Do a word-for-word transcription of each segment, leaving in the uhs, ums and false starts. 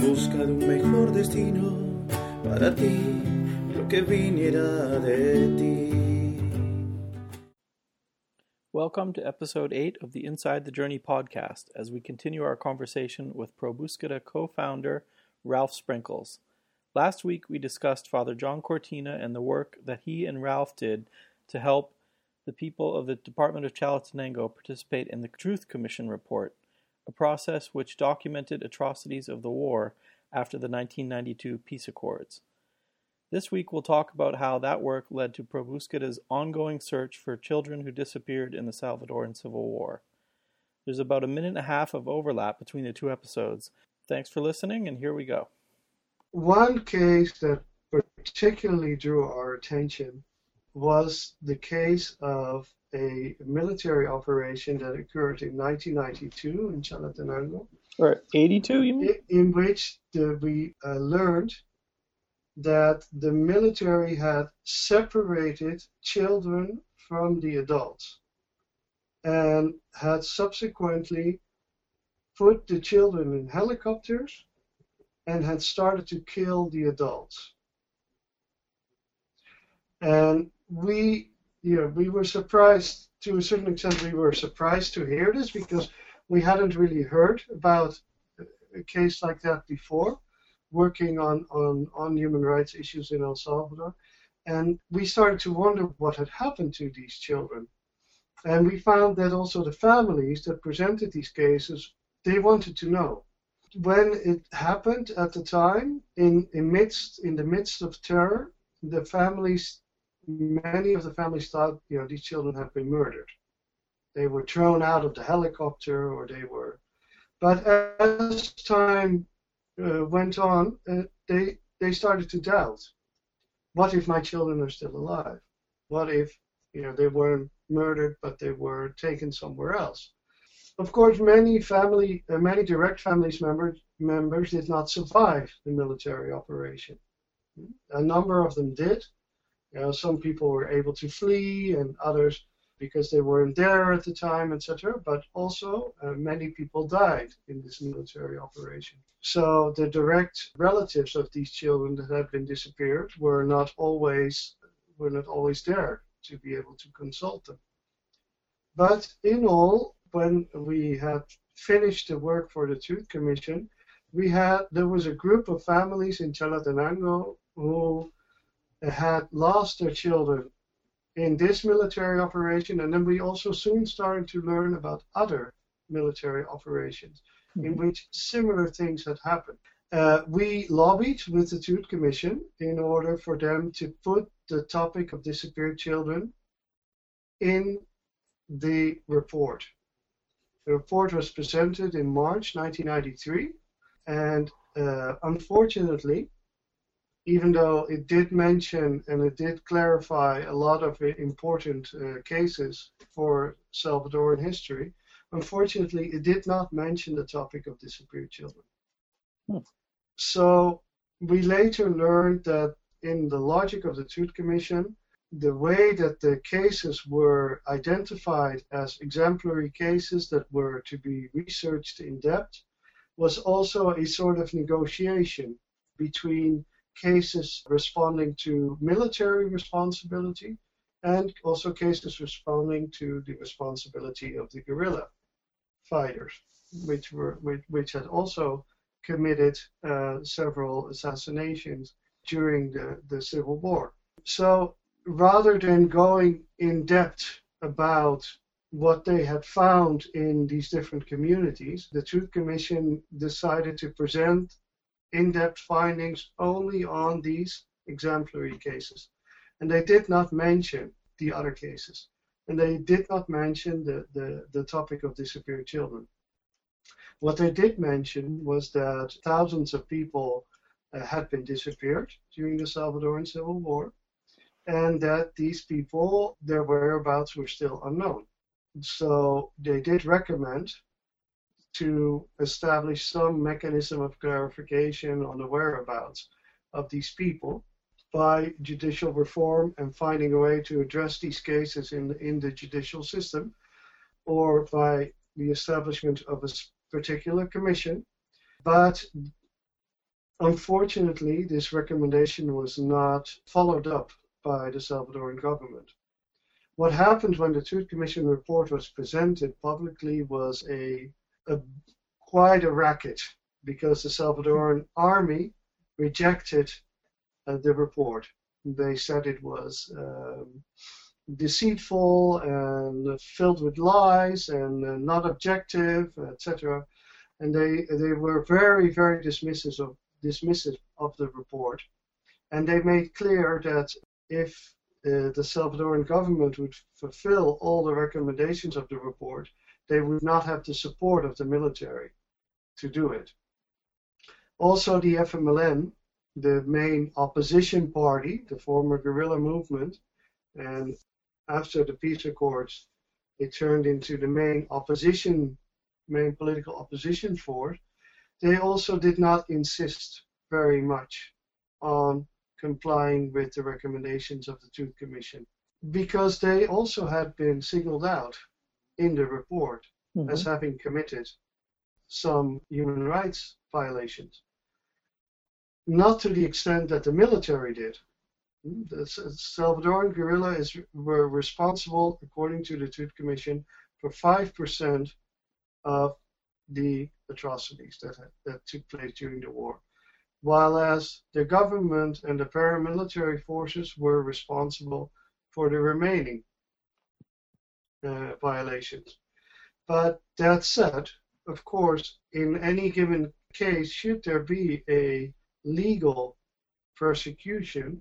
en busca de un mejor destino para ti, lo que viniera de ti. Welcome to episode eight of the Inside the Journey podcast, as we continue our conversation with Pro-Búsqueda co-founder Ralph Sprenkels. Last week we discussed Father John Cortina and the work that he and Ralph did to help the people of the Department of Chalatenango participate in the Truth Commission report, a process which documented atrocities of the war after the nineteen ninety-two peace accords. This week we'll talk about how that work led to Pro-Búsqueda's ongoing search for children who disappeared in the Salvadoran Civil War. There's about a minute and a half of overlap between the two episodes. Thanks for listening, and here we go. One case that particularly drew our attention was the case of a military operation that occurred in nineteen ninety-two in Chalatenango. Or eighty-two, you mean? In which the, we uh, learned that the military had separated children from the adults and had subsequently put the children in helicopters and had started to kill the adults. And we, you know, we were surprised, to a certain extent, we were surprised to hear this because we hadn't really heard about a case like that before, working on, on, on human rights issues in El Salvador. And we started to wonder what had happened to these children. And we found that also the families that presented these cases, they wanted to know. When it happened at the time, in, in, midst, in the midst of terror, the families, many of the families thought, you know, these children had been murdered. They were thrown out of the helicopter, or they were. But as time uh, went on, uh, they they started to doubt. What if my children are still alive? What if, you know, they weren't murdered, but they were taken somewhere else? Of course, many family, uh, many direct families members members did not survive the military operation. A number of them did. You know, some people were able to flee, and others because they weren't there at the time, et cetera. But also, uh, many people died in this military operation. So the direct relatives of these children that had been disappeared were not always were not always there to be able to consult them. But in all, when we had finished the work for the Truth Commission, we had there was a group of families in Chalatenango who had lost their children in this military operation, and then we also soon started to learn about other military operations mm-hmm. in which similar things had happened. Uh, we lobbied with the Truth Commission in order for them to put the topic of disappeared children in the report. The report was presented in March nineteen ninety-three, and uh, unfortunately, even though it did mention and it did clarify a lot of important uh, cases for Salvadoran history, unfortunately, it did not mention the topic of disappeared children. Hmm. So we later learned that in the logic of the Truth Commission, the way that the cases were identified as exemplary cases that were to be researched in depth was also a sort of negotiation between cases responding to military responsibility and also cases responding to the responsibility of the guerrilla fighters, which were which, which had also committed uh, several assassinations during the, the Civil War. So rather than going in depth about what they had found in these different communities, the Truth Commission decided to present in-depth findings only on these exemplary cases. And they did not mention the other cases. And they did not mention the, the, the topic of disappeared children. What they did mention was that thousands of people uh, had been disappeared during the Salvadoran Civil War, and that these people, their whereabouts were still unknown. So they did recommend to establish some mechanism of clarification on the whereabouts of these people by judicial reform and finding a way to address these cases in, in the judicial system, or by the establishment of a particular commission. But Unfortunately, this recommendation was not followed up by the Salvadoran government. What happened when the Truth Commission report was presented publicly was a, a quite a racket, because the Salvadoran army rejected uh, the report. They said it was um, deceitful and filled with lies and uh, not objective, et cetera. And they they were very very dismissive of dismissive of the report, and they made clear that if Uh, the Salvadoran government would fulfill all the recommendations of the report, they would not have the support of the military to do it. Also, the F M L N, the main opposition party, the former guerrilla movement, and after the peace accords, it turned into the main opposition, main political opposition force. They also did not insist very much on complying with the recommendations of the Truth Commission, because they also had been singled out in the report mm-hmm. as having committed some human rights violations. Not to the extent that the military did. The Salvadoran guerrilla is, were responsible, according to the Truth Commission, for five percent of the atrocities that, that took place during the war, while as the government and the paramilitary forces were responsible for the remaining uh, violations. But that said, of course, in any given case, should there be a legal persecution,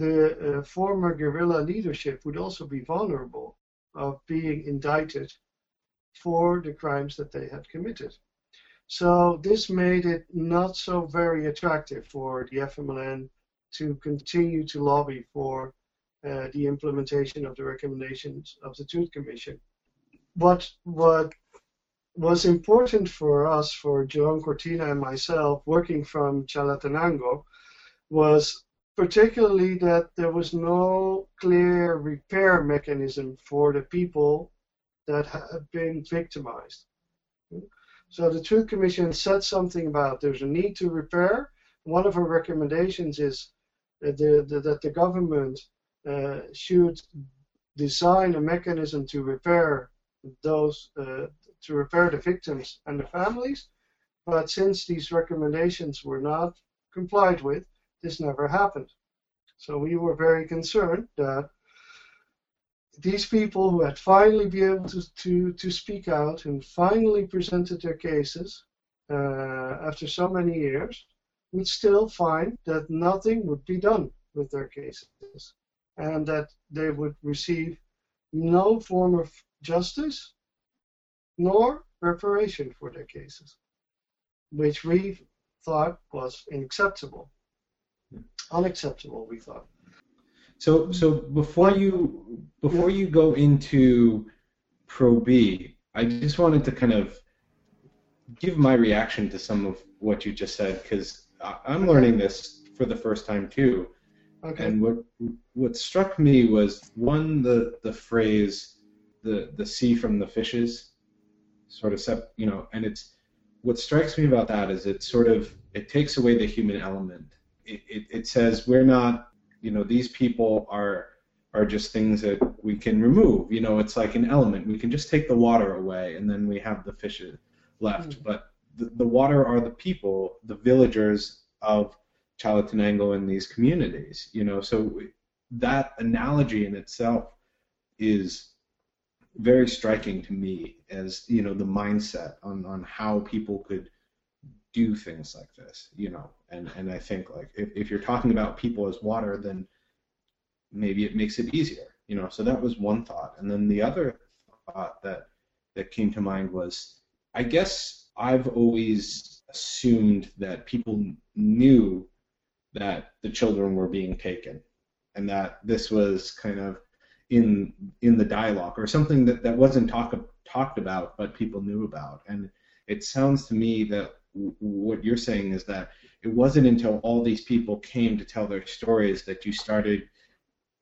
the uh, former guerrilla leadership would also be vulnerable of being indicted for the crimes that they had committed. So this made it not so very attractive for the F M L N to continue to lobby for uh, the implementation of the recommendations of the Truth Commission. What, what was important for us, for John Cortina and myself, working from Chalatenango, was particularly that there was no clear repair mechanism for the people that had been victimized. So the Truth Commission said something about there's a need to repair. One of our recommendations is that the, that the government uh, should design a mechanism to repair those, uh, to repair the victims and the families. But since these recommendations were not complied with, this never happened. So we were very concerned that these people who had finally been able to, to, to speak out and finally presented their cases uh, after so many years would still find that nothing would be done with their cases, and that they would receive no form of justice nor reparation for their cases, which we thought was unacceptable. Unacceptable, we thought. So, so before you before you go into Pro-B, I just wanted to kind of give my reaction to some of what you just said, because I'm learning this for the first time too. Okay. And what what struck me was, one, the the phrase the the sea from the fishes, sort of sep, you know, and it's what strikes me about that is it sort of it takes away the human element. It it, it says we're not. You know, these people are are just things that we can remove. You know, it's like an element. We can just take the water away, and then we have the fishes left. Mm. But the, the water are the people, the villagers of Chalatenango and these communities. You know, so that analogy in itself is very striking to me as, you know, the mindset on, on how people could do things like this, you know, and, and I think, like, if, if you're talking about people as water, then maybe it makes it easier, you know, so that was one thought. And then the other thought that, that came to mind was, I guess I've always assumed that people knew that the children were being taken, and that this was kind of in in the dialogue, or something that, that wasn't talk, talked about, but people knew about. And it sounds to me that what you're saying is that it wasn't until all these people came to tell their stories that you started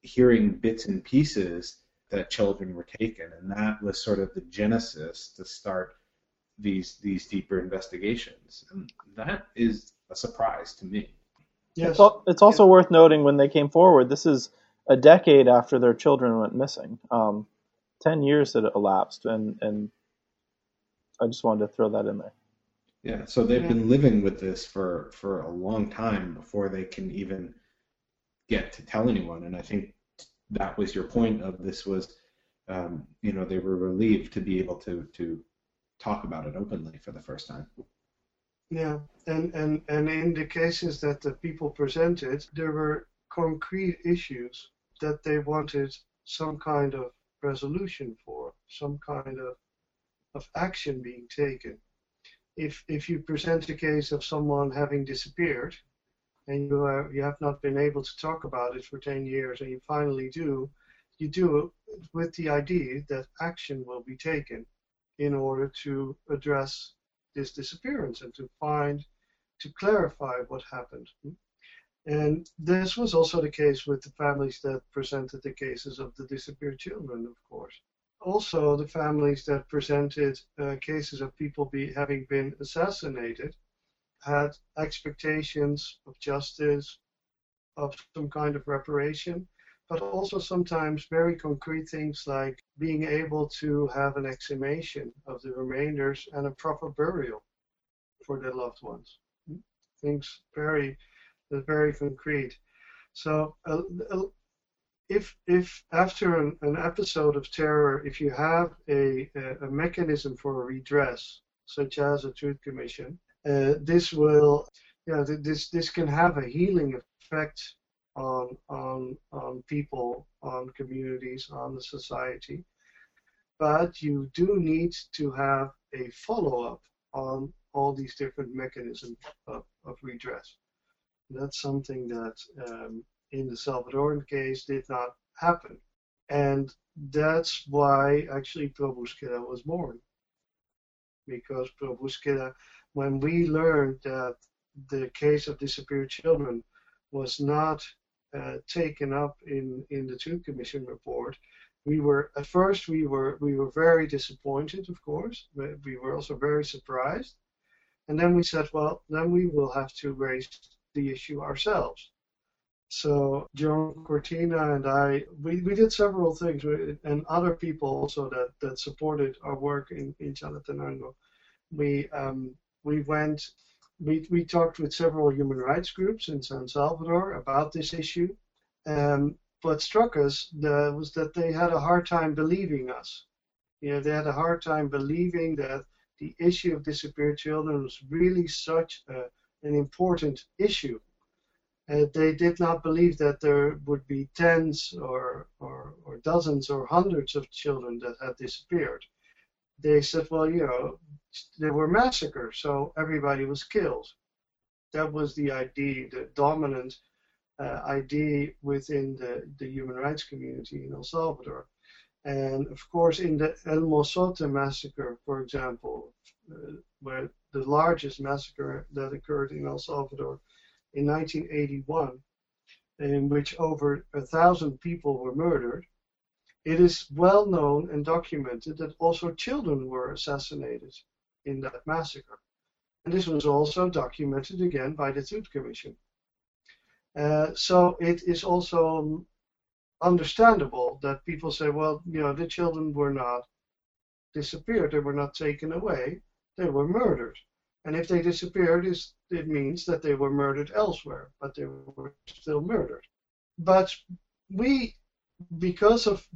hearing bits and pieces that children were taken, and that was sort of the genesis to start these these deeper investigations. And that is a surprise to me. Yes. It's, al it's also yeah. worth noting when they came forward, this is a decade after their children went missing. Um, ten years had elapsed, and, and I just wanted to throw that in there. Yeah, so they've yeah. been living with this for, for a long time before they can even get to tell anyone, and I think that was your point of this was, um, you know, they were relieved to be able to, to talk about it openly for the first time. Yeah, and, and, and in the cases that the people presented, there were concrete issues that they wanted some kind of resolution for, some kind of, of action being taken. If, if you present a case of someone having disappeared, and you, are, you have not been able to talk about it for ten years, and you finally do, you do it with the idea that action will be taken in order to address this disappearance and to find, to clarify what happened. And this was also the case with the families that presented the cases of the disappeared children, of course. Also, the families that presented uh, cases of people be, having been assassinated had expectations of justice, of some kind of reparation, but also sometimes very concrete things like being able to have an exhumation of the remainders and a proper burial for their loved ones. Mm-hmm. Things very, very concrete. So uh, uh, if, if after an, an episode of terror, if you have a, a mechanism for a redress, such as a truth commission, uh, this will, yeah, th this, this can have a healing effect On, on, on people, on communities, on the society. But you do need to have a follow-up on all these different mechanisms of, of redress. That's something that um, in the Salvadoran case did not happen. And that's why actually Pro-Búsqueda was born. Because Pro-Búsqueda, when we learned that the case of disappeared children was not Uh, taken up in in the Truth Commission report, we were at first we were we were very disappointed, of course, but we were also very surprised. And then we said, well, then we will have to raise the issue ourselves. So John Cortina and I, we, we did several things, and other people also that that supported our work in in Chalatenango. We um, we went. We, we talked with several human rights groups in San Salvador about this issue, and what struck us the, was that they had a hard time believing us. You know, they had a hard time believing that the issue of disappeared children was really such a, an important issue. Uh, they did not believe that there would be tens or, or, or dozens or hundreds of children that had disappeared. They said, well, you know, there were massacres, so everybody was killed. That was the idea, the dominant uh, idea within the, the human rights community in El Salvador. And, of course, in the El Mozote massacre, for example, uh, where the largest massacre that occurred in El Salvador in nineteen eighty-one, in which over a thousand people were murdered, it is well known and documented that also children were assassinated in that massacre. And this was also documented again by the Truth Commission. Uh, so it is also understandable that people say, well, you know, the children were not disappeared, they were not taken away, they were murdered. And if they disappeared, it means that they were murdered elsewhere, but they were still murdered. But we, because of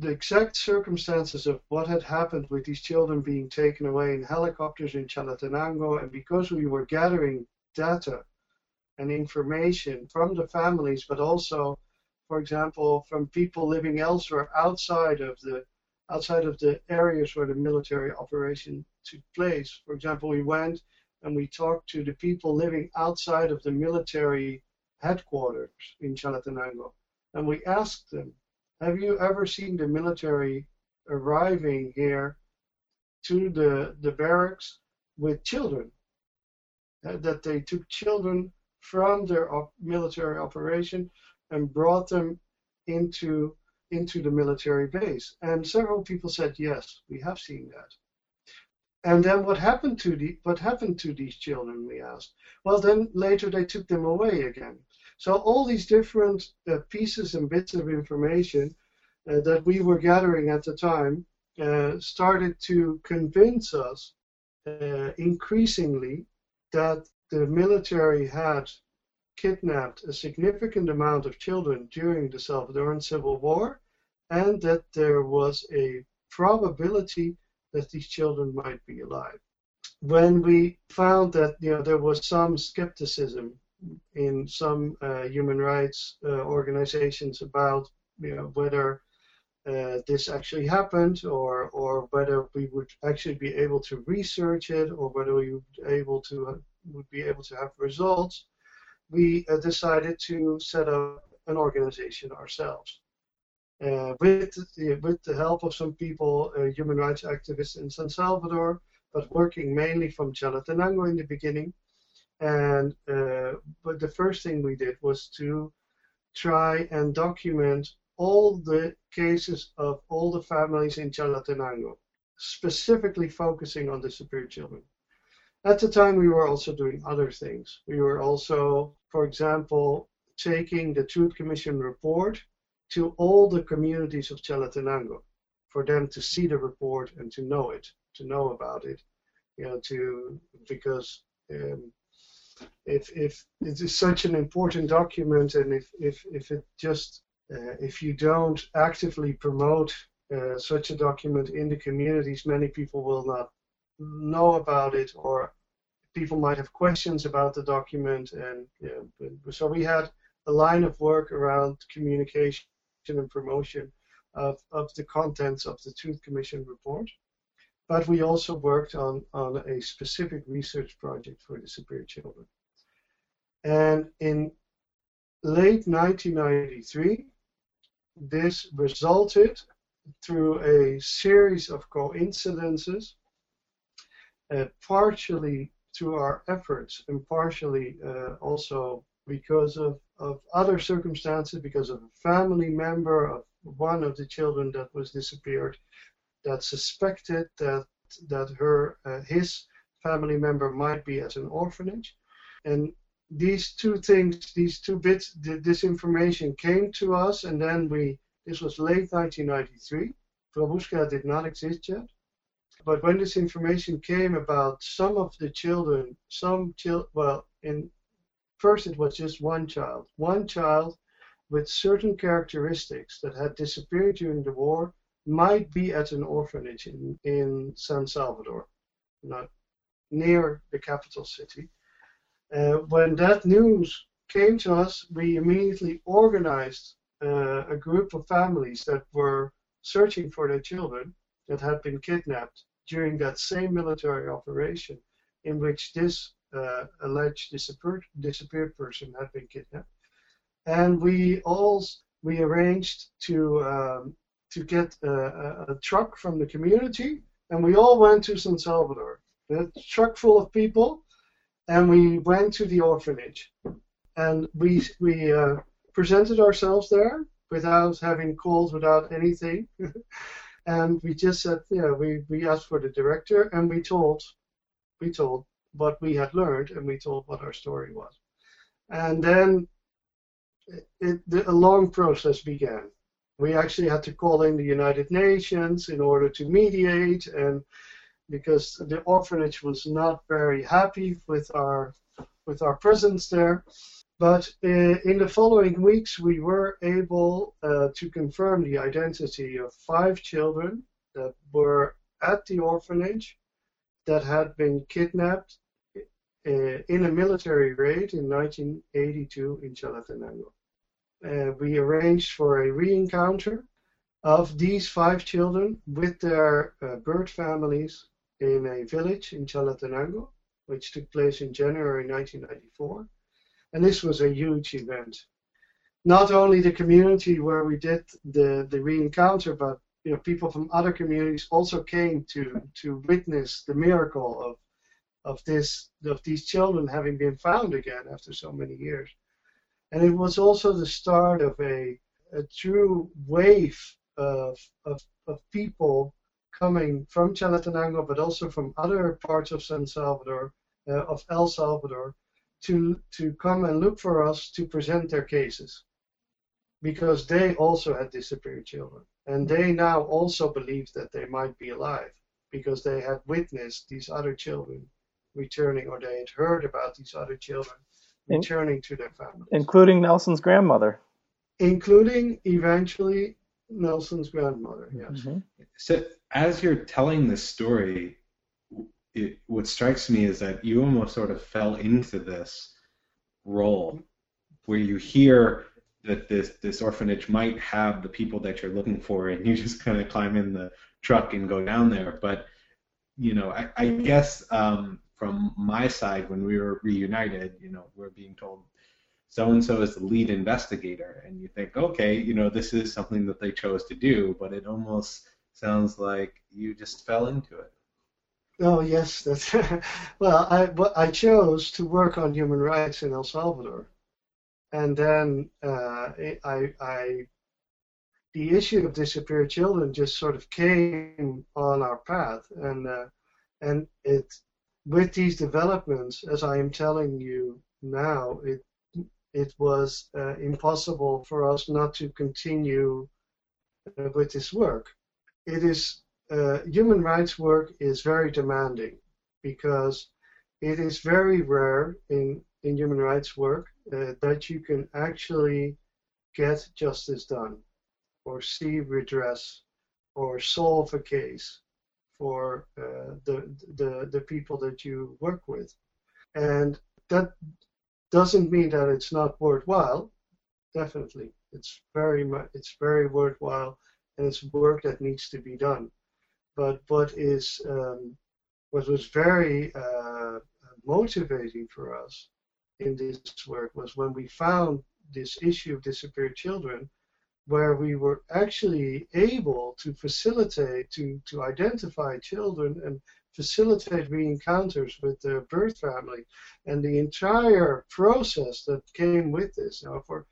the exact circumstances of what had happened with these children being taken away in helicopters in Chalatenango, and because we were gathering data and information from the families, but also, for example, from people living elsewhere outside of the outside of the areas where the military operation took place. For example, we went and we talked to the people living outside of the military headquarters in Chalatenango, and we asked them, have you ever seen the military arriving here to the, the barracks with children? Uh, that they took children from their op military operation and brought them into, into the military base. And several people said, yes, we have seen that. And then what happened to the what happened to these children? We asked. Well, then later they took them away again. So all these different uh, pieces and bits of information uh, that we were gathering at the time uh, started to convince us uh, increasingly that the military had kidnapped a significant amount of children during the Salvadoran Civil War, and that there was a probability that these children might be alive. When we found that, you know, there was some skepticism in some uh, human rights uh, organizations about, you know, whether uh, this actually happened, or or whether we would actually be able to research it, or whether we would able to uh, would be able to have results, we uh, decided to set up an organization ourselves. Uh, with, the, with the help of some people, uh, human rights activists in San Salvador, but working mainly from Chalatenango in the beginning. And uh, but the first thing we did was to try and document all the cases of all the families in Chalatenango, specifically focusing on disappeared children. At the time, we were also doing other things. We were also, for example, taking the Truth Commission report to all the communities of Chalatenango, for them to see the report and to know it, to know about it, you know, to because um, if if it is such an important document, and if if if it just uh, if you don't actively promote uh, such a document in the communities, many people will not know about it, or people might have questions about the document, and you know, so we had a line of work around communication and promotion of, of the contents of the Truth Commission report, but we also worked on, on a specific research project for disappeared children. And in late nineteen ninety-three, this resulted through a series of coincidences, uh, partially through our efforts and partially uh, also because of, of other circumstances, because of a family member of one of the children that was disappeared, that suspected that that her uh, his family member might be at an orphanage. And these two things, these two bits, th this information came to us, and then we, this was late nineteen ninety-three, Pro-Búsqueda did not exist yet, but when this information came about some of the children, some chil well, in first, it was just one child, one child with certain characteristics that had disappeared during the war might be at an orphanage in, in San Salvador, not near the capital city. Uh, when that news came to us, we immediately organized uh, a group of families that were searching for their children that had been kidnapped during that same military operation in which this Uh, alleged disappeared disappeared person had been kidnapped, and we all we arranged to um, to get a, a, a truck from the community, and we all went to San Salvador, a truck full of people, and we went to the orphanage, and we we uh, presented ourselves there without having called, without anything, and we just said, yeah, we we asked for the director, and we told we told. what we had learned, and we told what our story was. And then it, it, the, a long process began. We actually had to call in the United Nations in order to mediate, and because the orphanage was not very happy with our with our presence there. But uh, in the following weeks, we were able uh, to confirm the identity of five children that were at the orphanage that had been kidnapped uh, in a military raid in nineteen eighty-two in Chalatenango. Uh, we arranged for a re-encounter of these five children with their uh, birth families in a village in Chalatenango, which took place in January nineteen ninety-four. And this was a huge event. Not only the community where we did the, the re-encounter, but you know, people from other communities also came to to witness the miracle of of this of these children having been found again after so many years. And it was also the start of a a true wave of of, of people coming from Chalatenango, but also from other parts of San Salvador, uh, of El Salvador, to to come and look for us to present their cases, because they also had disappeared children, and they now also believe that they might be alive because they had witnessed these other children returning, or they had heard about these other children returning In, to their families. Including Nelson's grandmother. Including, eventually, Nelson's grandmother, yes. Mm-hmm. So as you're telling this story, it, what strikes me is that you almost sort of fell into this role where you hear that this, this orphanage might have the people that you're looking for, and you just kind of climb in the truck and go down there. But, you know, I, I guess um, from my side, when we were reunited, you know, we're being told so-and-so is the lead investigator, and you think, okay, you know, this is something that they chose to do, but it almost sounds like you just fell into it. Oh, yes, that's, well, I, I chose to work on human rights in El Salvador. And then uh, I, I, the issue of disappeared children just sort of came on our path, and uh, and it, with these developments, as I am telling you now, it it was uh, impossible for us not to continue uh, with this work. It is uh, human rights work is very demanding, because it is very rare in in human rights work uh, that you can actually get justice done, or see redress, or solve a case for uh, the, the the people that you work with. And that doesn't mean that it's not worthwhile. Definitely, it's very much, it's very worthwhile, and it's work that needs to be done. But what is um, what was very uh, motivating for us in this work was when we found this issue of disappeared children, where we were actually able to facilitate, to, to identify children and facilitate re-encounters with their birth family, and the entire process that came with this. Now, for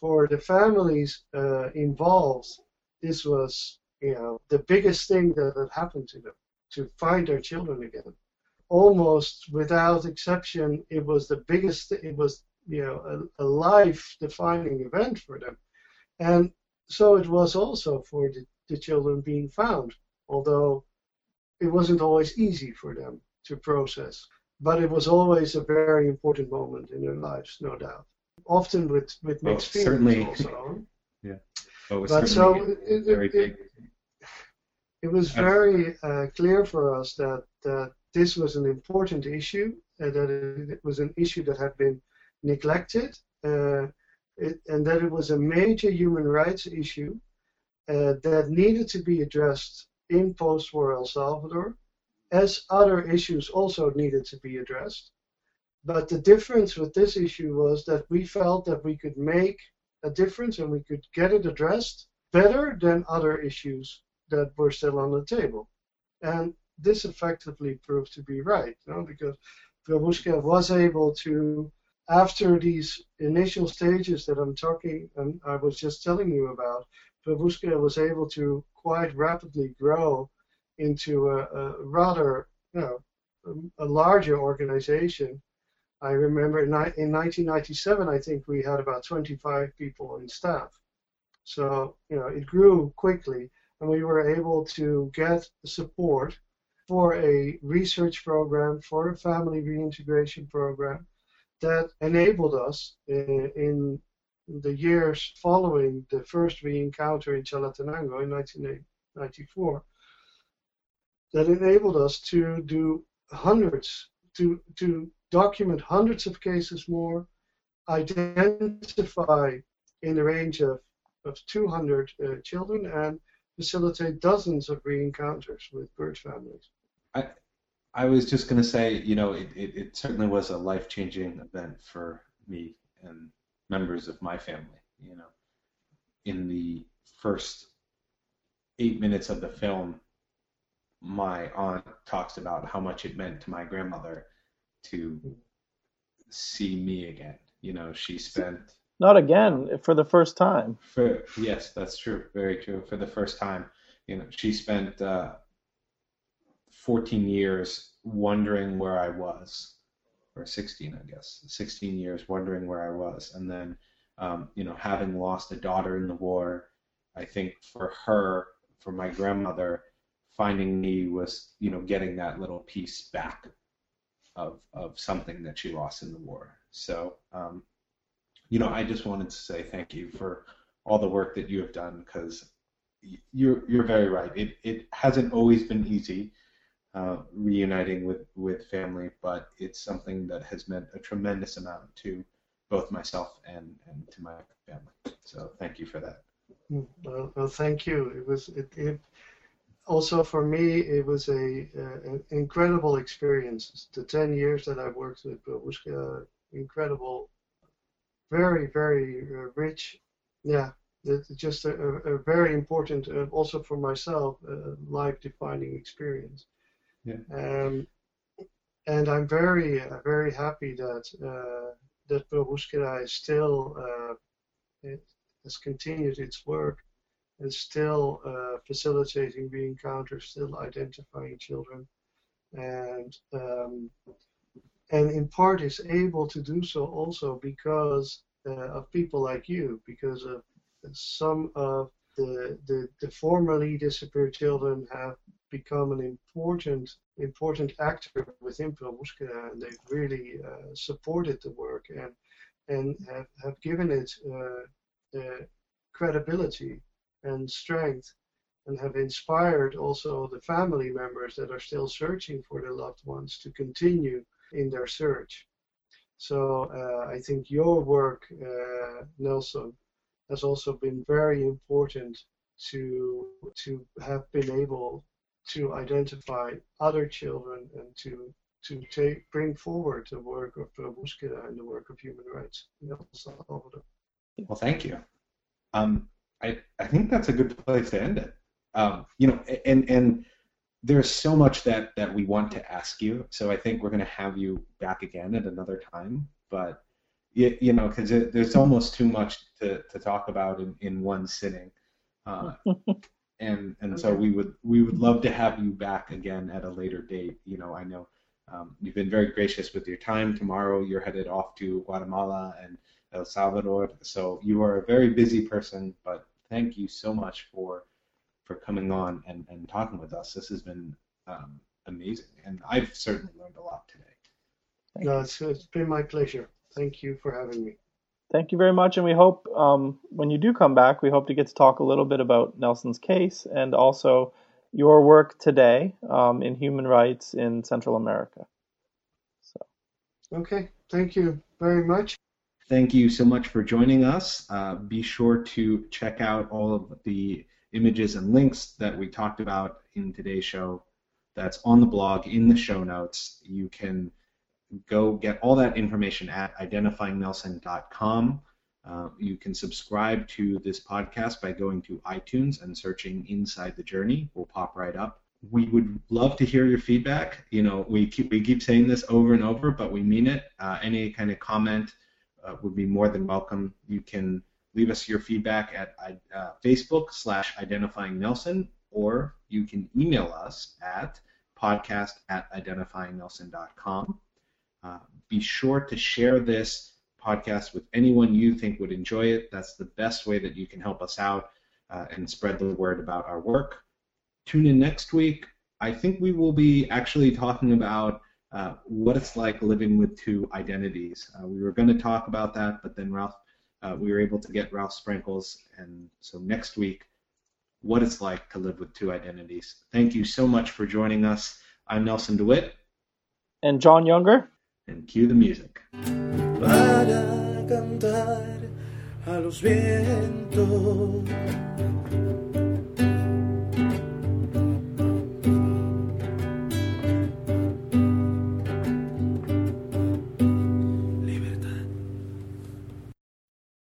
for the families uh, involved, this was, you know, the biggest thing that had happened to them, to find their children again. Almost without exception, it was the biggest, it was, you know, a, a life-defining event for them. And so it was also for the, the children being found, although it wasn't always easy for them to process. But it was always a very important moment in their lives, no doubt. Often with, with mixed well, feelings also. Yeah. Well, it but so it, it, it, it was very uh, clear for us that, that this was an important issue, and that it was an issue that had been neglected, uh, it, and that it was a major human rights issue uh, that needed to be addressed in post-war El Salvador, as other issues also needed to be addressed. But the difference with this issue was that we felt that we could make a difference and we could get it addressed better than other issues that were still on the table. And this effectively proved to be right, you know, because Pro-Búsqueda was able to, after these initial stages that I'm talking, and I was just telling you about, Pro-Búsqueda was able to quite rapidly grow into a, a rather, you know, a larger organization. I remember in, in nineteen ninety-seven, I think we had about twenty-five people in staff. So, you know, it grew quickly, and we were able to get support for a research program, for a family reintegration program that enabled us in, in the years following the first re-encounter in Chalatenango in nineteen ninety-four, that enabled us to do hundreds, to, to document hundreds of cases more, identify in the range of, of two hundred uh, children, and facilitate dozens of re-encounters with birth families. I, I was just going to say, you know, it, it, it certainly was a life-changing event for me and members of my family. You know, in the first eight minutes of the film, my aunt talks about how much it meant to my grandmother to see me again. You know, she spent... Not again, for the first time. For, yes, that's true, very true. For the first time, you know, she spent... Uh, fourteen years wondering where I was, or sixteen, I guess, sixteen years wondering where I was. And then, um, you know, having lost a daughter in the war, I think for her, for my grandmother, finding me was, you know, getting that little piece back of, of something that she lost in the war. So, um, you know, I just wanted to say thank you for all the work that you have done, because you're, you're very right. It, it hasn't always been easy, uh, reuniting with, with family, but it's something that has meant a tremendous amount to both myself and, and to my family. So thank you for that. Well, well, thank you. It was it, it also for me. It was a uh, an incredible experience. The ten years that I've worked with Pro-Búsqueda, incredible, very very uh, rich. Yeah, it's just a, a very important, uh, also for myself, uh, life-defining experience. Yeah. Um, and I'm very uh, very happy that uh, that Pro-Búsqueda is still. Uh, it, has continued its work and still uh, facilitating reencounters, still identifying children, and um, and in part is able to do so also because uh, of people like you, because of some of the, the the formerly disappeared children have become an important important actor within Pro-Búsqueda, and they've really uh, supported the work and and have, have given it. Uh, Uh, credibility and strength, and have inspired also the family members that are still searching for their loved ones to continue in their search. So uh, I think your work, uh, Nelson, has also been very important to to have been able to identify other children and to to take, bring forward the work of Pro-Búsqueda and the work of human rights in El Salvador. Well, thank you. Um, I I think that's a good place to end it. Um, you know, and and there's so much that that we want to ask you. So I think we're going to have you back again at another time. But you, you know, because there's almost too much to, to talk about in, in one sitting, uh, and and okay. So we would we would love to have you back again at a later date. You know, I know um, you've been very gracious with your time. Tomorrow you're headed off to Guatemala and El Salvador, so you are a very busy person, but thank you so much for for coming on and, and talking with us. This has been um, amazing, and I've certainly learned a lot today. Thank no, it's, it's been my pleasure. Thank you for having me. Thank you very much, and we hope um, when you do come back, we hope to get to talk a little bit about Nelson's case and also your work today um, in human rights in Central America. So. Okay, thank you very much. Thank you so much for joining us. Uh, be sure to check out all of the images and links that we talked about in today's show. That's on the blog, in the show notes. You can go get all that information at identifying nelson dot com. Uh, you can subscribe to this podcast by going to iTunes and searching Inside the Journey. We'll pop right up. We would love to hear your feedback. You know, we keep, we keep saying this over and over, but we mean it. Uh, any kind of comment Uh, would be more than welcome. You can leave us your feedback at uh, Facebook slash Identifying Nelson, or you can email us at podcast at identifying nelson dot com. Uh, be sure to share this podcast with anyone you think would enjoy it. That's the best way that you can help us out uh, and spread the word about our work. Tune in next week. I think we will be actually talking about Uh, what it's like living with two identities. Uh, we were going to talk about that, but then Ralph, uh, we were able to get Ralph Sprenkels, and so next week, what it's like to live with two identities. Thank you so much for joining us. I'm Nelson DeWitt. And John Younger. And cue the music. Para cantar a los vientos.